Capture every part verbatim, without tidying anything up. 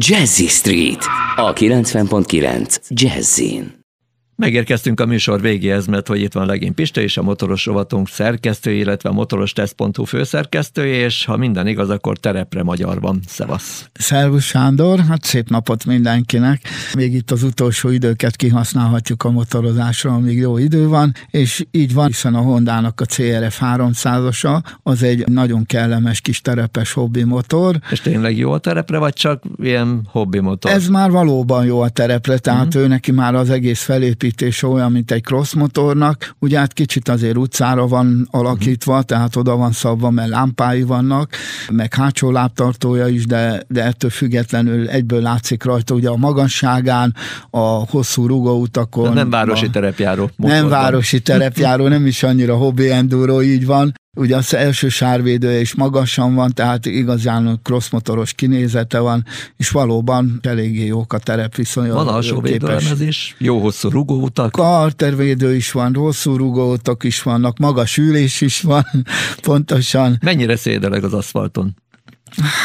Jazzy Street, a kilencven pont kilenc Jazzin. Megérkeztünk a műsor végéhez, mert hogy itt van Legim Pista és a motoros rovatunk szerkesztője, illetve a motorostest.hu főszerkesztője, és ha minden igaz, akkor terepre magyarban. Szevasz! Szervusz Sándor, hát szép napot mindenkinek! Még itt az utolsó időket kihasználhatjuk a motorozásra, amíg jó idő van, és így van, hiszen a Hondának a cé er ef háromszázasa az egy nagyon kellemes kis terepes hobbi motor. És tényleg jó a terepre, vagy csak ilyen hobbi motor? Ez már valóban jó a terepre, tehát mm. ő neki már az egész felépítés olyan, mint egy cross motornak, ugye hát kicsit azért utcára van alakítva, tehát oda van szabva, mert lámpái vannak, meg hátsó lábtartója is, de, de ettől függetlenül egyből látszik rajta ugye a magasságán, a hosszú rugóutakon. Nem városi a, terepjáró. Motorban. Nem városi terepjáró, nem is annyira hobby enduro, így van. Ugye az első sárvédője is magasan van, tehát igazán crossmotoros kinézete van, és valóban eléggé jók a terepviszonyok. Van alsó védőlemezés, jó hosszú rugóutak. Kartervédő is van, hosszú rugóutak is vannak, magas ülés is van, pontosan. Mennyire szédeleg az aszfalton?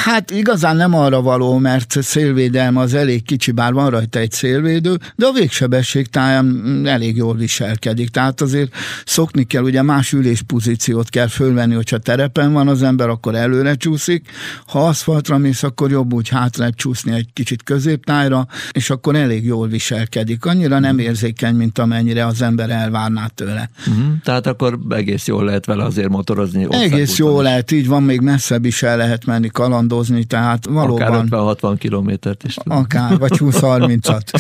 Hát igazán nem arra való, mert szélvédelme az elég kicsi, bár van rajta egy szélvédő, de a végsebességtáján elég jól viselkedik. Tehát azért szokni kell, ugye más üléspozíciót kell fölvenni, hogyha terepen van az ember, akkor előre csúszik, ha aszfaltra mész, akkor jobb úgy hátrább csúszni egy kicsit középtájra, és akkor elég jól viselkedik. Annyira nem érzékeny, mint amennyire az ember elvárná tőle. Uh-huh. Tehát akkor egész jól lehet vele azért motorozni. Egész jól lehet, így van, még messzebb is el lehet menni, kalandozni, tehát valóban... Akár ötven-hatvan kilométert is. Tudom. Akár, vagy húsz-harmincat.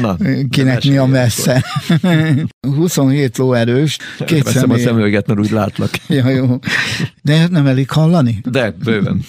Na, kinek mi a messze. huszonhét lóerős, két Veszem személy. a szemüveget, mert úgy látlak. Ja, jó. De nem elég hallani? De, bőven.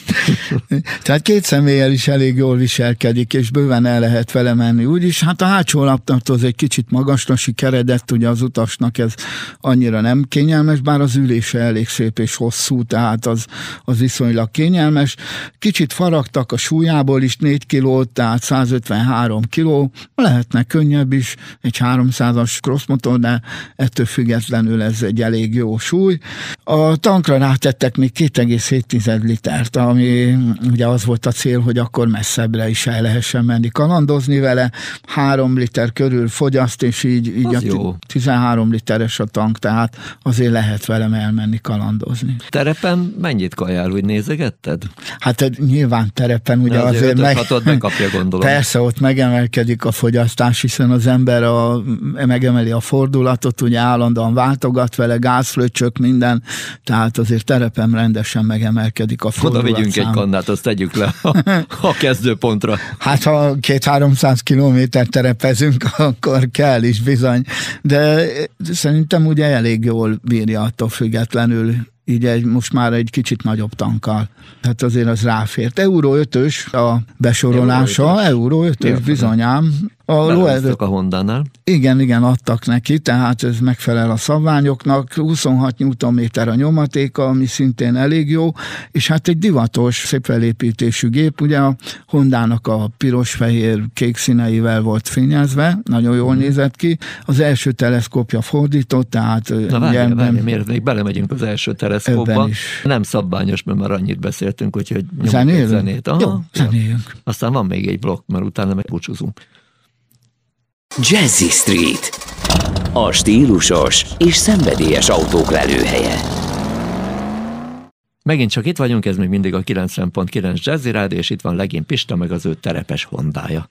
Tehát két személlyel is elég jól viselkedik, és bőven el lehet vele menni. Úgyis, hát a hátsó lábtartó az egy kicsit magasra sikeredett, ugye az utasnak ez annyira nem kényelmes, bár az ülése elég szép és hosszú, tehát az az viszonylag kényelmes. Kicsit faragtak a súlyából is négy kilót, tehát százötvenhárom kiló. Lehetne könnyebb is, egy háromszázas crossmotor, de ettől függetlenül ez egy elég jó súly. A tankra rátettek még két egész hét tized litert, ami ugye az volt a cél, hogy akkor messzebbre is el lehessen menni kalandozni vele. három liter körül fogyaszt, és így, így a jó. tizenhárom literes a tank, tehát azért lehet velem elmenni kalandozni. Terepen mennyit kajál, úgy nézegetted? Hát nyilván terepen ugye azért, azért meg... Hatot megkapja, gondolom. Persze, ott megemelkedik a fogyasztás, hiszen az ember a, megemeli a fordulatot, ugye állandóan váltogat vele, gázflöcsök, minden, tehát azért terepen rendesen megemelkedik a fordulat. Oda vigyünk egy kannát, azt tegyük le a, a kezdőpontra. Hát ha két-háromszáz kilométer terepezünk, akkor kell is bizony, de szerintem ugye elég jól bírja attól függetlenül, így egy, most már egy kicsit nagyobb tankkal. Hát azért az ráfért. Euró ötös a besorolása, Euró ötös bizonyám. Belehoztak a Hondánál. Igen, igen, adtak neki, tehát ez megfelel a szabványoknak. huszonhat newtonméter a nyomatéka, ami szintén elég jó, és hát egy divatos, szép felépítésű gép, ugye a Hondának a piros-fehér kék színeivel volt fényezve, nagyon jól hmm. nézett ki. Az első teleszkópja fordított, tehát... Na várj, várj, miért még belemegyünk az első teleszkópba. Nem szabványos, mert már annyit beszéltünk, úgyhogy nyomjuk a zenét. Aha, jó, zenéljünk. Aztán van még egy blokk, mert utána megbúcsúzunk. Jazzy Street, a stílusos és szenvedélyes autók lelőhelye. Megint csak itt vagyunk, ez még mindig a kilencven pont kilenc Jazzy Rádió, és itt van Legény Pista, meg az ő terepes Hondája.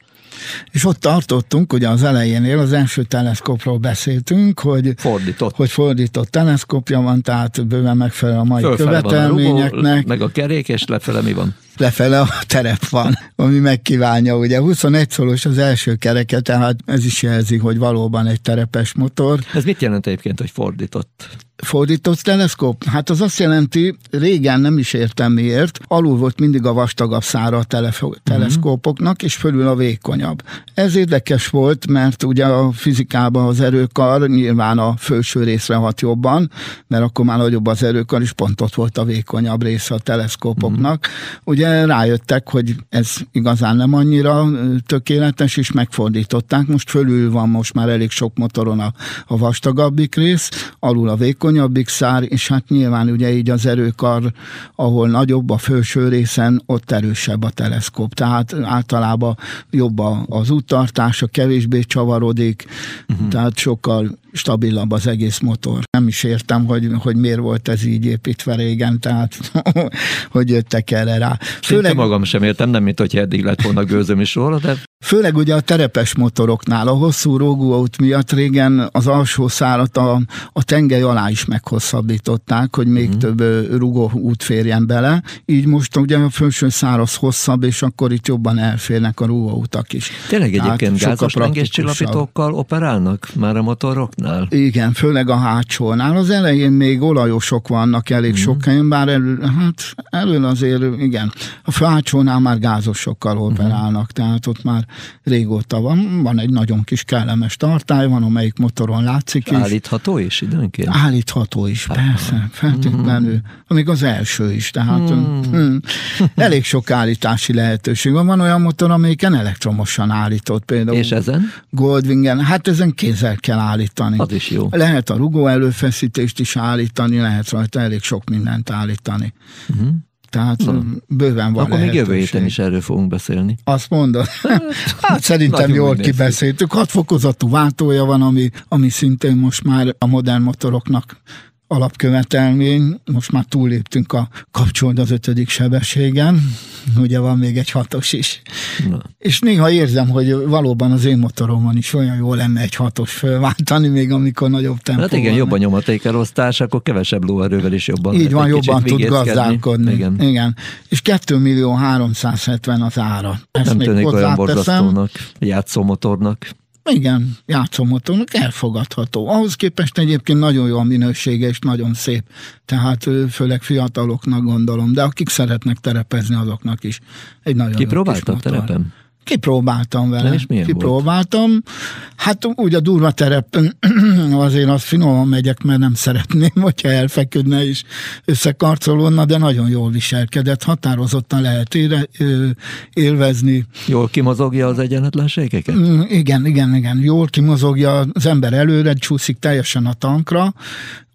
És ott tartottunk, ugye az elejénél az első teleszkopról beszéltünk, hogy fordított, hogy fordított teleszkopja van, tehát bőven megfelel a mai fölfele követelményeknek. A rugó, meg a kerék, és lefele mi van? Lefele a terep van, ami megkívánja, ugye huszonegy szolos az első kereke, tehát ez is jelzi, hogy valóban egy terepes motor. Ez mit jelent egyébként, hogy fordított? Fordított teleszkóp? Hát az azt jelenti, régen nem is értem miért, alul volt mindig a vastagabb szára a telefo- teleszkópoknak, és fölül a vékonyabb. Ez érdekes volt, mert ugye a fizikában az erőkar nyilván a felső részre hat jobban, mert akkor már nagyobb az erőkar, és pont ott volt a vékonyabb része a teleszkópoknak. Ugye rájöttek, hogy ez igazán nem annyira tökéletes, és megfordították. Most fölül van most már elég sok motoron a, a vastagabbik rész, alul a vékonyabb, vékonyabbik szár, és hát nyilván ugye így az erőkar, ahol nagyobb a felső részen, ott erősebb a teleszkóp. Tehát általában jobb az úttartása, kevésbé csavarodik, uh-huh. tehát sokkal stabilabb az egész motor. Nem is értem, hogy, hogy miért volt ez így építve régen, tehát hogy jöttek erre rá. Főleg... Szinte magam sem értem, nem mint hogyha eddig lett volna gőzöm is róla, de... Főleg ugye a terepes motoroknál, a hosszú rógóút miatt régen az alsó szárat a, a tengely alá is meghosszabbították, hogy még mm. több rugóút férjen bele. Így most ugye a felső szár az hosszabb, és akkor itt jobban elférnek a rugóutak is. Tényleg egyébként gázos lengéscsillapítókkal operálnak már a motoroknál? Igen, főleg a hátsónál. Az elején még olajosok vannak elég mm. sok helyen, bár elő, hát elő azért, igen, a hátsónál már gázosokkal operálnak, mm. tehát ott már régóta van. Van egy nagyon kis kellemes tartály, van, amelyik motoron látszik. Állítható is időnként? Állítható is, hát, persze, feltétlenül. Mm. Amíg az első is, tehát mm. Mm, elég sok állítási lehetőség van. Van olyan motor, amelyiken elektromosan állított például. És ezen? Goldwingen. Hát ezen kézzel kell állítani. Az is jó. Lehet a rugó előfeszítést is állítani, lehet rajta elég sok mindent állítani. Mm. Tehát no. bőven van. Akkor még jövő héten is erről fogunk beszélni. Azt mondod? Hát szerintem jól kibeszéltük. Hat fokozatú váltója van, ami, ami szintén most már a modern motoroknak alapkövetelmény. Most már túlléptünk a kapcsold az ötödik sebességen. Ugye van még egy hatos is. Na. És néha érzem, hogy valóban az én motoromon is olyan jó lenne egy hatos fölváltani, még amikor nagyobb tempó. Hát igen, jobban nyomatékelosztás, akkor kevesebb lóerővel is jobban. Így van, jobban tud gazdálkodni. Igen. igen. És kétmillió-háromszázhetven az ára. Ezt nem tűnik olyan borzasztónak, játszómotornak. Igen, játszómotornak elfogadható. Ahhoz képest egyébként nagyon jó a minősége, és nagyon szép. Tehát főleg fiataloknak gondolom, de akik szeretnek terepezni, azoknak is egy nagyon jó kis motor. Kipróbáltam vele. És Kipróbáltam. Volt? Hát ugye a durva terep, azért azt finoman megyek, mert nem szeretném, hogyha elfeküdne és összekarcolódna, de nagyon jól viselkedett, határozottan lehet ére, élvezni. Jól kimozogja az egyenletlenségeket? Igen, igen, igen. Jól kimozogja, az ember előre csúszik teljesen a tankra,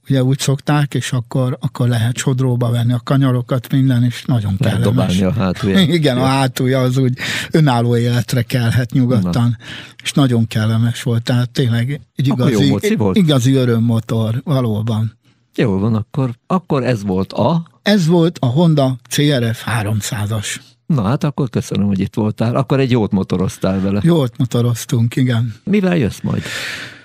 ugye úgy szokták, és akkor, akkor lehet sodróba venni a kanyarokat, minden, és nagyon lehet kellemes. Dobálni a hátulját. Igen, ja. A hátulja az úgy önálló életre kelhet nyugodtan. Na. És nagyon kellemes volt, tehát tényleg egy igazi, igazi örömmotor, valóban. Jól van, akkor, akkor ez volt a? Ez volt a Honda C R F háromszázas. Na hát akkor köszönöm, hogy itt voltál. Akkor egy jót motoroztál vele. Jót motoroztunk, igen. Mivel jössz majd?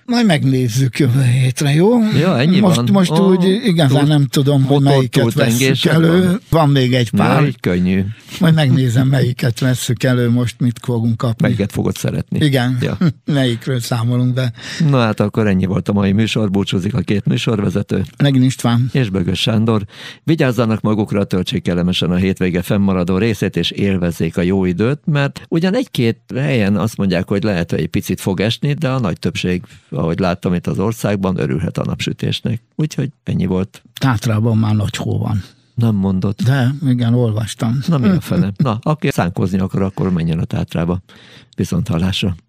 Majd megnézzük jövő hétre, jó? Ja, ennyi most, van. Most oh, úgy igazán túl, nem tudom, hogy melyiket vesszük elő. Van. van még egy pár. Ja, így könnyű. Majd megnézem, melyiket vesszük elő, most mit fogunk kapni. Melyiket fogod szeretni. Igen, ja. Melyikről számolunk be. Na hát akkor ennyi volt a mai műsor. Búcsúzik a két műsorvezető. Legény István. És Bögös Sándor. Vigyázzanak magukra, töltsék kellemesen a hétvége fennmaradó részét, és élvezzék a jó időt, mert ugyan egy-két helyen azt mondják, hogy lehet, hogy egy picit fog esni, de a nagy többség, ahogy láttam itt az országban, örülhet a napsütésnek. Úgyhogy ennyi volt. Tátrában már nagy hó van. Nem mondott. De, igen, olvastam. Na mi a fele? Na, aki szánkozni akar, akkor menjen a Tátrába. Viszont hallásra.